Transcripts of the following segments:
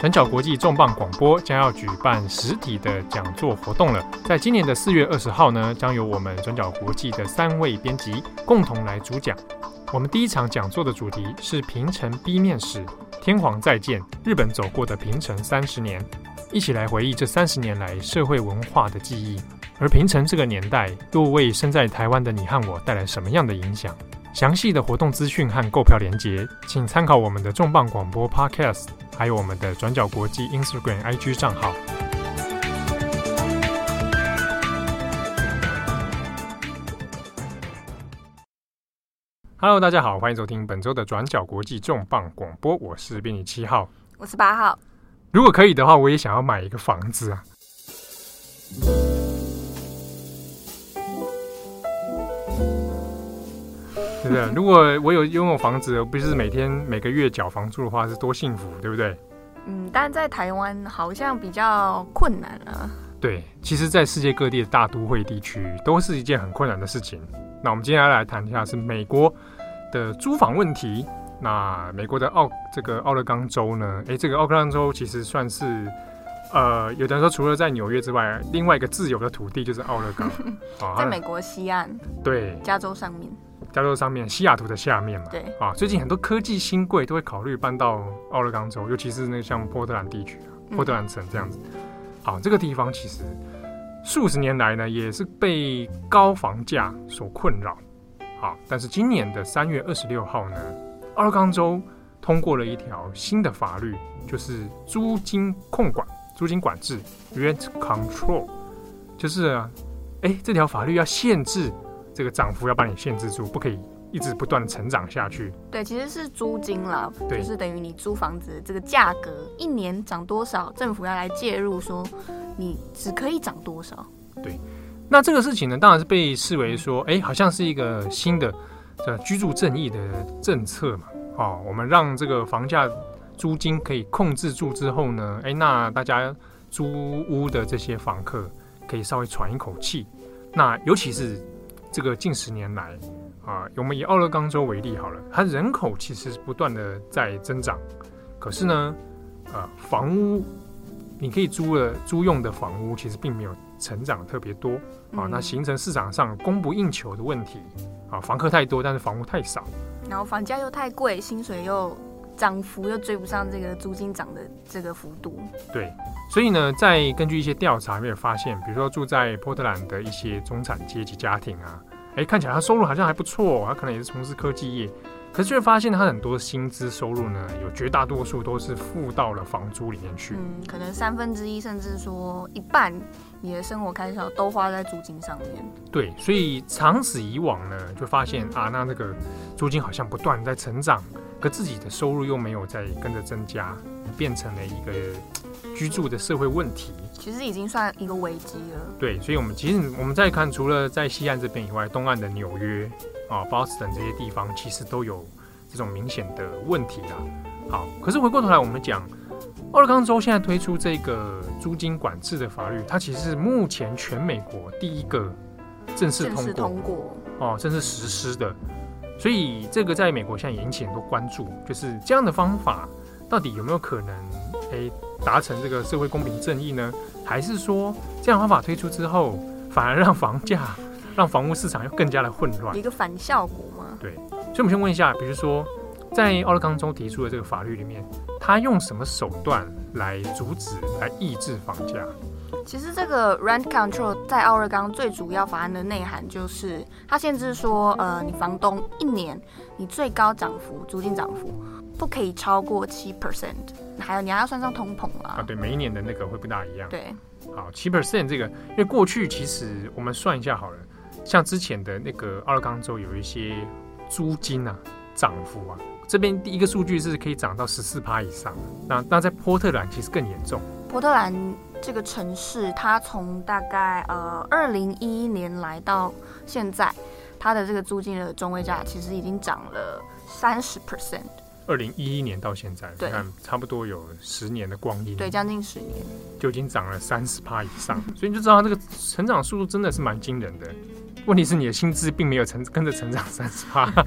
转角国际重磅广播将要举办实体的讲座活动了。在今年的4月20号呢，将由我们转角国际的3位编辑共同来主讲。我们第一场讲座的主题是平成 B 面史，天皇再建，日本走过的平成30年，一起来回忆这30年来社会文化的记忆。而平成这个年代又为身在台湾的你和我带来什么样的影响？详细的活动资讯和购票连结，请参考我们的重磅广播 Podcast， 还有我们的转角国际 Instagram IG 账号。Hello， 大家好，欢迎收听本周的转角国际重磅广播，我是编辑7号，我是8号。如果可以的话，我也想要买一个房子啊。对不对？如果我有拥有房子，不是每天每个月缴房租的话，是多幸福，对不对？嗯，但在台湾好像比较困难啊。对，其实，在世界各地的大都会地区，都是一件很困难的事情。那我们今天来谈一下是美国的租房问题。那美国的奥勒冈州呢？这个奥勒冈州其实算是有的人说除了在纽约之外，另外一个自由的土地就是奥勒冈，在美国西岸，对，加州上面，西雅图的下面嘛。对啊，最近很多科技新贵都会考虑搬到奥勒冈州，尤其是那个像波特兰地区，波特兰城这样子。好，这个地方其实数十年来呢，也是被高房价所困扰。好，但是今年的3月26号呢，奥勒冈州通过了一条新的法律，就是租金管制 （Rent Control），就是这条法律要限制。这个涨幅要把你限制住，不可以一直不断成长下去。对，其实是租金啦，就是等于你租房子这个价格一年涨多少，政府要来介入说你只可以涨多少。对，那这个事情呢，当然是被视为说，好像是一个新的居住正义的政策嘛。哦，我们让这个房价租金可以控制住之后呢，那大家租屋的这些房客可以稍微喘一口气。那尤其是这个近10年来，我们以奥勒冈州为例好了，它人口其实不断的在增长，可是呢房屋你可以租用的房屋其实并没有成长特别多，那形成市场上供不应求的问题，房客太多但是房屋太少，然后房价又太贵，薪水又涨幅又追不上这个租金涨的这个幅度。对，所以呢，在根据一些调查，没有发现，比如说住在波特兰的一些中产阶级家庭啊，看起来他收入好像还不错，他可能也是从事科技业，可是却发现他很多薪资收入呢，有绝大多数都是付到了房租里面去。嗯，可能1/3甚至说1半，你的生活开销都花在租金上面。对，所以长此以往呢，就发现啊，那这个租金好像不断在成长。可自己的收入又没有再跟着增加，变成了一个居住的社会问题。其实已经算一个危机了。对，所以我们再看，除了在西岸这边以外，东岸的纽约啊、波士顿这些地方，其实都有这种明显的问题啦。好，可是回过头来，我们讲奥勒冈州现在推出这个租金管制的法律，它其实是目前全美国第一个正式通过哦，正式实施的。所以这个在美国现在也引起很多关注，就是这样的方法到底有没有可能达成这个社会公平正义呢？还是说这样的方法推出之后，反而让房价、让房屋市场又更加的混乱，一个反效果吗？对，所以我们先问一下，比如说在奥勒冈州提出的这个法律里面，他用什么手段来阻止、来抑制房价？其实这个 rent control 在奥勒冈最主要法案的内涵就是，它限制说，你房东一年你最高涨幅租金涨幅不可以超过7%，还有你还要算上通膨啦。啊，对，每一年的那个会不大一样。对，好，7% 这个，因为过去其实我们算一下好了，像之前的那个奥勒冈州有一些租金啊涨幅啊，这边第一个数据是可以涨到14%以上。那在波特兰其实更严重，波特兰。这个城市，它从大概2011年来到现在，它的这个租金的中位价其实已经涨了30%。2011年到现在，你看差不多有10年的光阴，对，将近10年，就已经涨了30%以上，所以你就知道它这个成长速度真的是蛮惊人的。问题是你的薪资并没有跟着成长30%，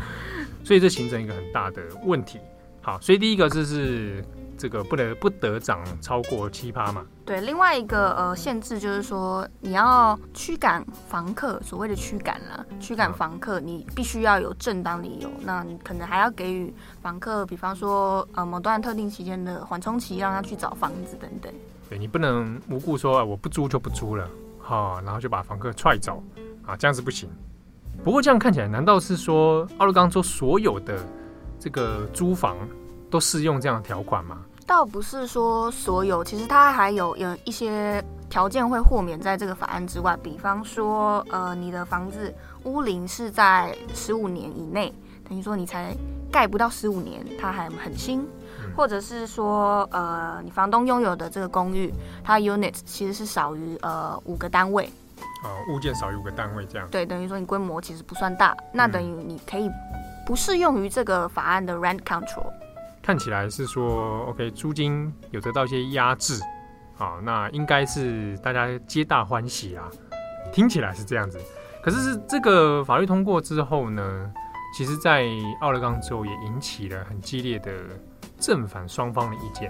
所以这形成一个很大的问题。好，所以第一个就是这个不得涨超过7%嘛。对，另外一个限制就是说，你要驱赶房客，所谓的驱赶啦，驱赶房客，你必须要有正当理由。那你可能还要给予房客，比方说某段特定期间的缓冲期，让他去找房子等等。对，你不能无故说我不租就不租了，好，然后就把房客踹走啊，这样子不行。不过这样看起来，难道是说奥勒冈州所有的这个租房都适用这样的条款吗？倒不是说所有，其实它还有一些条件会豁免在这个法案之外，比方说，你的房子屋龄是在15年以内，等于说你才盖不到15年，它还很新，或者是说，你房东拥有的这个公寓，它 unit 其实是少于5个单位。物件少于5个单位这样。对，等于说你规模其实不算大，那等于你可以不适用于这个法案的 rent control。看起来是说 ，OK， 租金有得到一些压制，啊，那应该是大家皆大欢喜啊，听起来是这样子。可是这个法律通过之后呢，其实在奥勒冈州也引起了很激烈的正反双方的意见。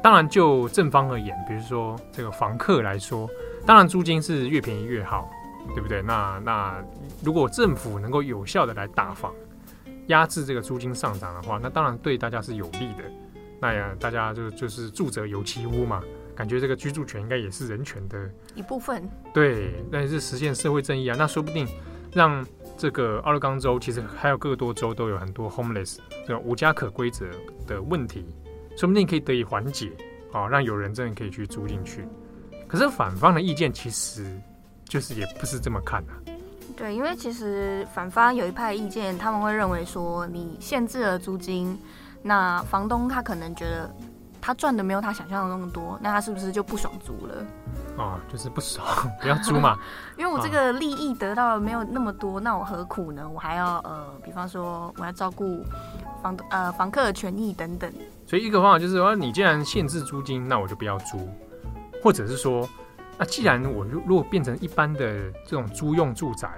当然，就正方而言，比如说这个房客来说，当然租金是越便宜越好，对不对？那如果政府能够有效的来打房，压制这个租金上涨的话，那当然对大家是有利的。那呀，大家就是住者有其屋嘛，感觉这个居住权应该也是人权的一部分。对，那是实现社会正义啊。那说不定让这个奥勒冈州，其实还有各多州都有很多 homeless 这种无家可归者的问题，说不定可以得以缓解啊，让有人真的可以去租进去。可是反方的意见其实就是也不是这么看啊。对，因为其实反方有一派意见，他们会认为说你限制了租金，那房东他可能觉得他赚的没有他想象的那么多，那他是不是就不爽租了？哦，就是不爽，不要租嘛。因为我这个利益得到没有那么多，那我何苦呢？我还要比方说我要照顾房客的权益等等。所以一个方法就是说，你既然限制租金，那我就不要租，或者是说。那既然我如果变成一般的这种租用住宅，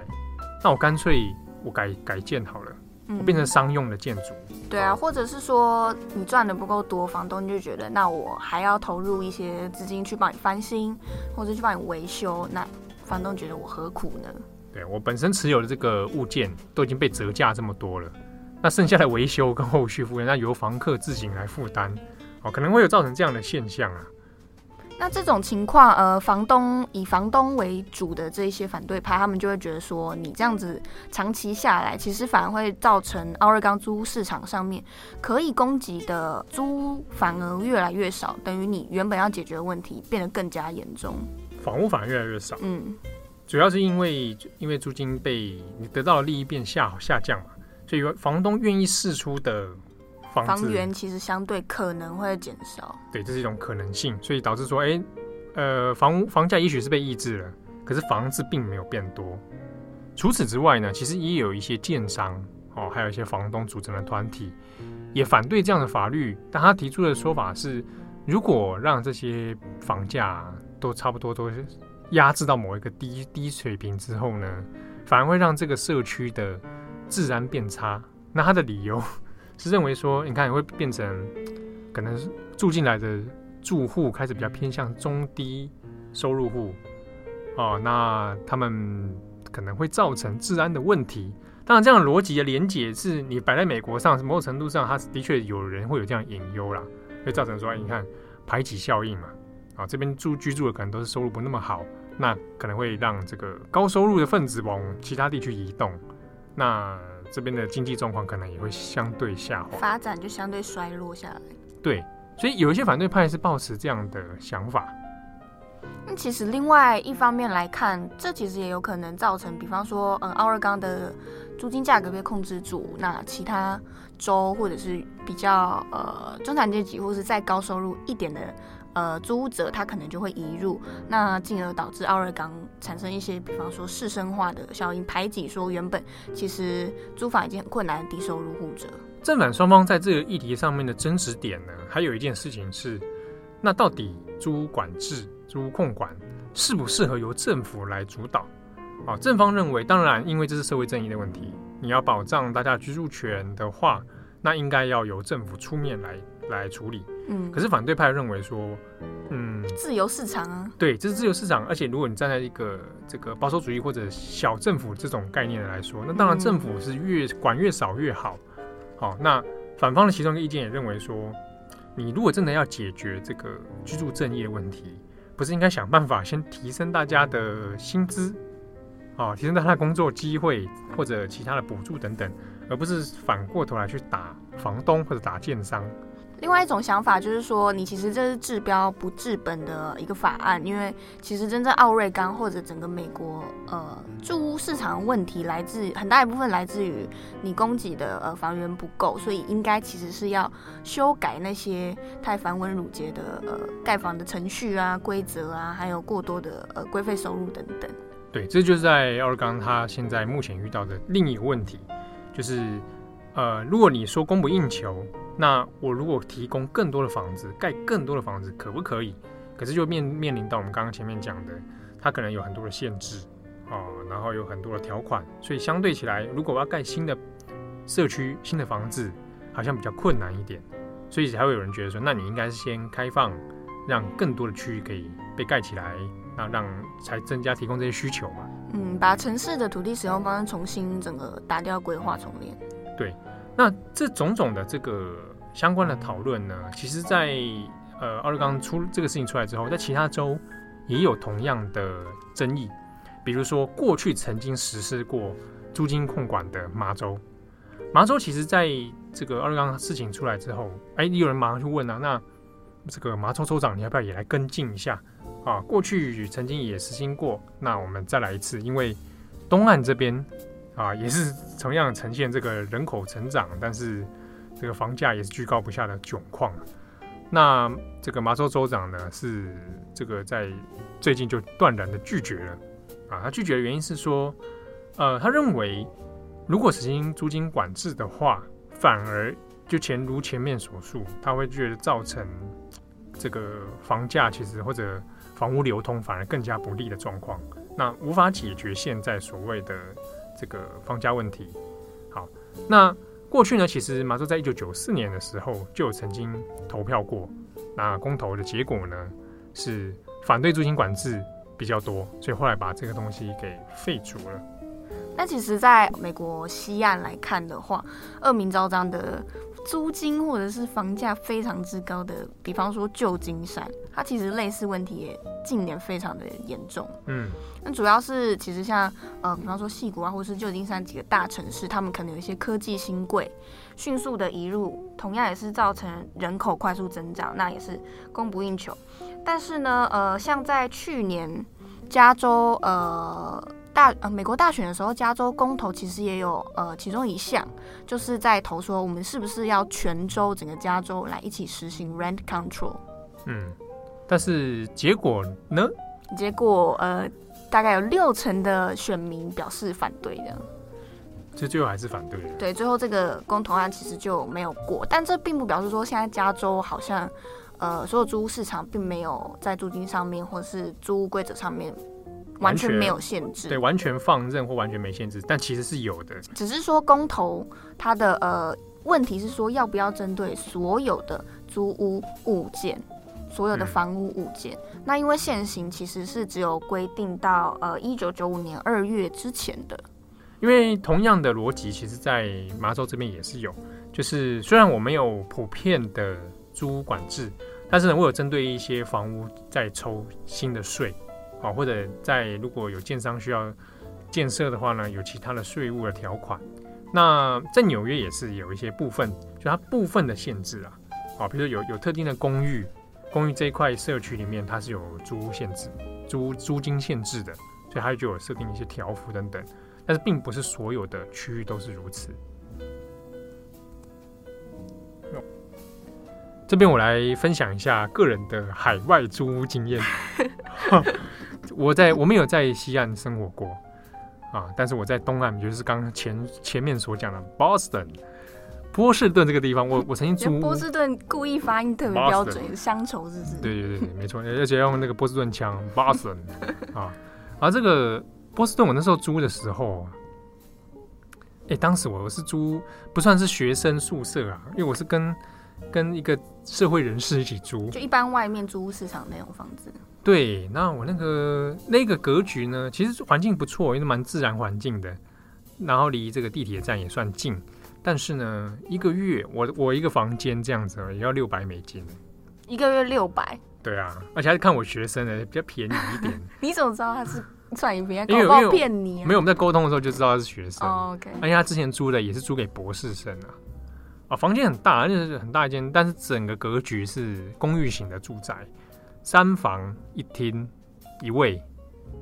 那我干脆我改建好了，我变成商用的建筑。对啊，或者是说你赚的不够多，房东就觉得那我还要投入一些资金去帮你翻新，或者去帮你维修，那房东觉得我何苦呢？对，我本身持有的这个物件都已经被折价这么多了，那剩下的维修跟后续负担，那由房客自行来负担，哦，可能会有造成这样的现象啊。那这种情况，以房东为主的这些反对派，他们就会觉得说，你这样子长期下来，其实反而会造成奥勒冈租市场上面可以供给的租反而越来越少，等于你原本要解决的问题变得更加严重，房屋反而越来越少。嗯，主要是因为租金被你得到的利益变下降嘛，所以房东愿意释出的。房源其实相对可能会减少，对，这是一种可能性，所以导致说，房价也许是被抑制了，可是房子并没有变多。除此之外呢，其实也有一些建商哦，还有一些房东组成的团体也反对这样的法律，但他提出的说法是，如果让这些房价都差不多都压制到某一个低水平之后呢，反而会让这个社区的治安变差。那他的理由。是认为说，你看会变成可能住进来的住户开始比较偏向中低收入户哦，那他们可能会造成治安的问题。当然，这样的逻辑的连结是你摆在美国上，某种程度上，它的确有人会有这样隐忧啦，会造成说，你看排挤效应嘛，啊，这边居住的可能都是收入不那么好，那可能会让这个高收入的分子往其他地区移动，那。这边的经济状况可能也会相对下滑，发展就相对衰落下来。对，所以有一些反对派是抱持这样的想法。那其实另外一方面来看，这其实也有可能造成，比方说，奥勒冈的租金价格被控制住，那其他州或者是比较中产阶级或是再高收入一点的租屋者，他可能就会移入，那进而导致奥勒冈产生一些，比方说士绅化的效应，排挤说原本其实租房已经很困难的低收入户者。正反双方在这个议题上面的争执点呢，还有一件事情是，那到底租管制、租控管适不适合由政府来主导？啊，正方认为，当然，因为这是社会正义的问题，你要保障大家居住权的话，那应该要由政府出面来来处理。嗯，可是反对派认为说，嗯，自由市场啊，对，这是自由市场，而且如果你站在一个这个保守主义或者小政府这种概念来说，那当然政府是越管越少越好。好，那反方的其中一个意见也认为说，你如果真的要解决这个居住正义的问题，不是应该想办法先提升大家的薪资，哦，提升大家的工作机会或者其他的补助等等，而不是反过头来去打房东或者打建商。另外一种想法就是说，你其实这是治标不治本的一个法案，因为其实真正奥瑞冈或者整个美国住屋市场问题来自很大一部分来自于你供给的房源不够，所以应该其实是要修改那些太繁文缛节的盖房的程序啊、规则啊，还有过多的规费收入等等。对，这就是在奥瑞冈他现在目前遇到的另一个问题，就是如果你说供不应求，那我如果提供更多的房子，盖更多的房子可不可以？可是就面临到我们刚刚前面讲的，它可能有很多的限制，哦，然后有很多的条款，所以相对起来，如果我要盖新的社区、新的房子，好像比较困难一点，所以才会有人觉得说，那你应该是先开放，让更多的区域可以被盖起来，那让才增加提供这些需求嘛。嗯，把城市的土地使用方式重新整个打掉规划重练。对。那这种种的这个相关的讨论呢，其实在奥勒冈出这个事情出来之后，在其他州也有同样的争议。比如说，过去曾经实施过租金控管的麻州，麻州其实在这个奥勒冈事情出来之后，哎，有人马上去问啊，那这个麻州州长你要不要也来跟进一下啊？过去曾经也实行过，那我们再来一次，因为东岸这边。啊，也是同样呈现这个人口成长，但是这个房价也是居高不下的窘况。那这个麻州州长呢，是这个在最近就断然的拒绝了。啊，他拒绝的原因是说，他认为如果实行租金管制的话，反而就如前面所述，他会觉得造成这个房价其实或者房屋流通反而更加不利的状况，那无法解决现在所谓的。这个房价问题，好，那过去呢，其实麻州在1994年的时候就有曾经投票过，那公投的结果呢是反对租金管制比较多，所以后来把这个东西给废除了。那其实在美国西岸来看的话，恶名昭彰的租金或者是房价非常之高的，比方说旧金山，它其实类似问题也近年非常的严重。嗯，那主要是其实像比方说矽谷啊，或是旧金山几个大城市，他们可能有一些科技新贵迅速的移入，同样也是造成人口快速增长，那也是供不应求。但是呢，像在去年加州美国大选的时候，加州公投其实也有其中一项就是在投说我们是不是要全州整个加州来一起实行 Rent Control。 嗯，但是结果呢？结果大概有60%的选民表示反对的，这最后还是反对的。对，最后这个公投案其实就没有过，但这并不表示说现在加州好像所有租屋市场并没有在租金上面或是租屋规则上面完全没有限制，对，完全放任或完全没限制，但其实是有的。只是说公投它的问题是说要不要针对所有的租屋物件、所有的房屋物件。嗯，那因为现行其实是只有规定到1995年2月之前的。因为同样的逻辑，其实在麻州这边也是有，就是虽然我没有普遍的租屋管制，但是呢，我有针对一些房屋在抽新的税。或者在如果有建商需要建设的话呢，有其他的税务的条款。那在纽约也是有一些部分，就它部分的限制啊，比如说有特定的公寓这一块社区里面它是有租限制、租金限制的，所以它就有设定一些条幅等等。但是并不是所有的区域都是如此。这边我来分享一下个人的海外租屋经验。我没有在西岸生活过啊，但是我在东岸，就是刚刚前面所讲的 Boston 波士顿这个地方，我曾经租波士顿，故意发音特别标准，乡愁是不是？对对对，没错，而且用那个波士顿腔 Boston 啊。而这个波士顿，我那时候租的时候，当时我是租不算是学生宿舍啊，因为我是跟跟一个社会人士一起租，就一般外面租屋市场那种房子。对，那我那个格局呢，其实环境不错，因为蛮自然环境的，然后离这个地铁站也算近。但是呢，一个月我一个房间这样子也要$600，一个月$600。对啊，而且还是看我学生的比较便宜一点。你怎么知道他是算一边？搞不好骗你、啊。没有，我们在沟通的时候就知道他是学生。Oh, okay. 而且他之前租的也是租给博士生啊。啊，房间很大，就是很大一间，但是整个格局是公寓型的住宅，3房1厅1卫，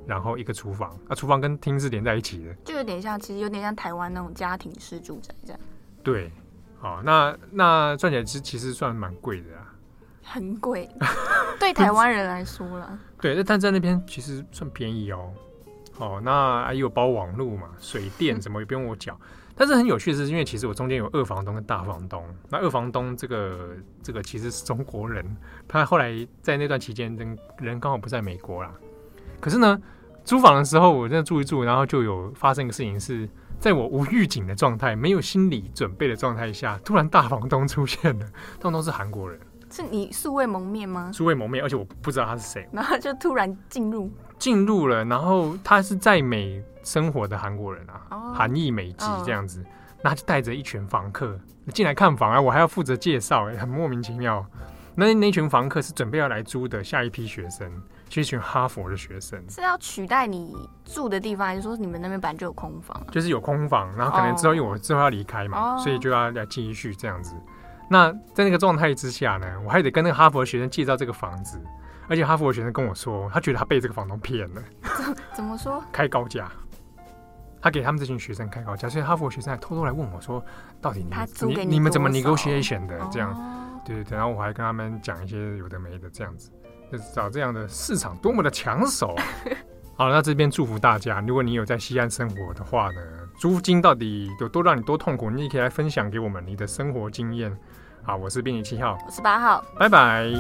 然后一个厨房。啊，厨房跟厅是连在一起的，就有点像，其实有点像台湾那种家庭式住宅这样。对，好，那算起来其实算蛮贵的啊。很贵，对台湾人来说啦。对，但在那边其实算便宜哦。哦，那还有包网路嘛、水电什么也不用我缴。但是很有趣的是，因为其实我中间有二房东跟大房东。那二房东这个其实是中国人，他后来在那段期间人刚好不在美国啦。可是呢，租房的时候我真的住一住，然后就有发生一个事情，是在我无预警的状态、没有心理准备的状态下，突然大房东出现了。大房东是韩国人，是你素未谋面吗？素未谋面，而且我不知道他是谁，然后就突然进入了，然后他是在美生活的韩国人啊，韩裔美籍这样子，那就带着一群房客进来看房啊，我还要负责介绍，很莫名其妙。那群房客是准备要来租的下一批学生，是一群哈佛的学生，是要取代你住的地方，还是说你们那边本来就有空房、啊？就是有空房，然后可能之后因为我之后要离开嘛， 所以就要来继续这样子。那在那个状态之下呢，我还得跟那个哈佛的学生介绍这个房子。而且哈佛的学生跟我说，他觉得他被这个房东骗了。怎么说？开高价，他给他们这群学生开高价，所以哈佛的学生还偷偷来问我说，到底 你们怎么 negotiation 的这样、哦？对对对，然后我还跟他们讲一些有的没的这样子，就是找这样的市场多么的抢手。好，那这边祝福大家，如果你有在西安生活的话呢，租金到底有多让你多痛苦，你也可以来分享给我们你的生活经验。好，我是编辑7号，我是8号，拜拜。